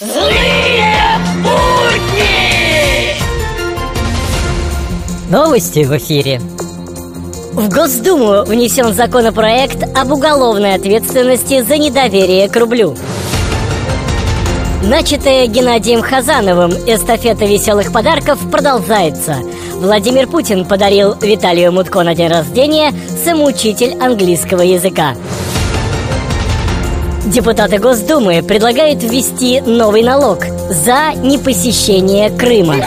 Злые будни! Новости в эфире. В Госдуму внесен законопроект об уголовной ответственности за недоверие к рублю. Начатая Геннадием Хазановым эстафета веселых подарков продолжается. Владимир Путин подарил Виталию Мутко на день рождения самоучитель английского языка. Депутаты Госдумы предлагают ввести новый налог за непосещение Крыма. Не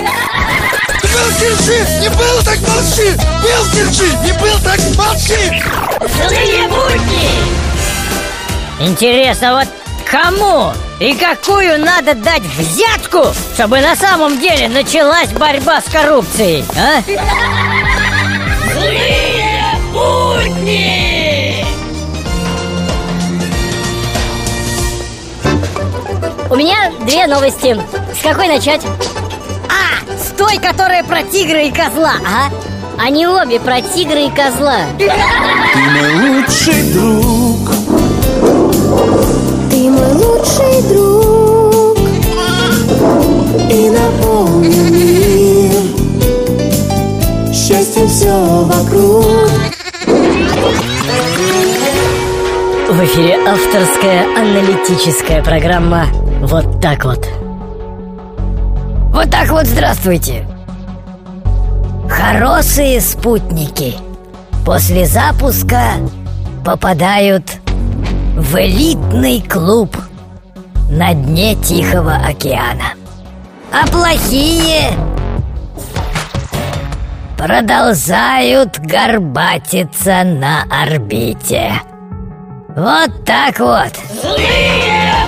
был так молчи! Был держи! Не был так молчи! Злые будни! Интересно, вот кому и какую надо дать взятку, чтобы на самом деле началась борьба с коррупцией, а? Злые будни! У меня две новости. С какой начать? А, с той, которая про тигра и козла. Ага. Они обе про тигра и козла. Ты мой лучший друг. Ты мой лучший друг. И наполнен мир счастьем все вокруг. В эфире авторская аналитическая программа «Вот так вот». Вот так вот, здравствуйте. Хорошие спутники после запуска попадают в элитный клуб на дне Тихого океана. А плохие продолжают горбатиться на орбите. Вот так вот. Злые!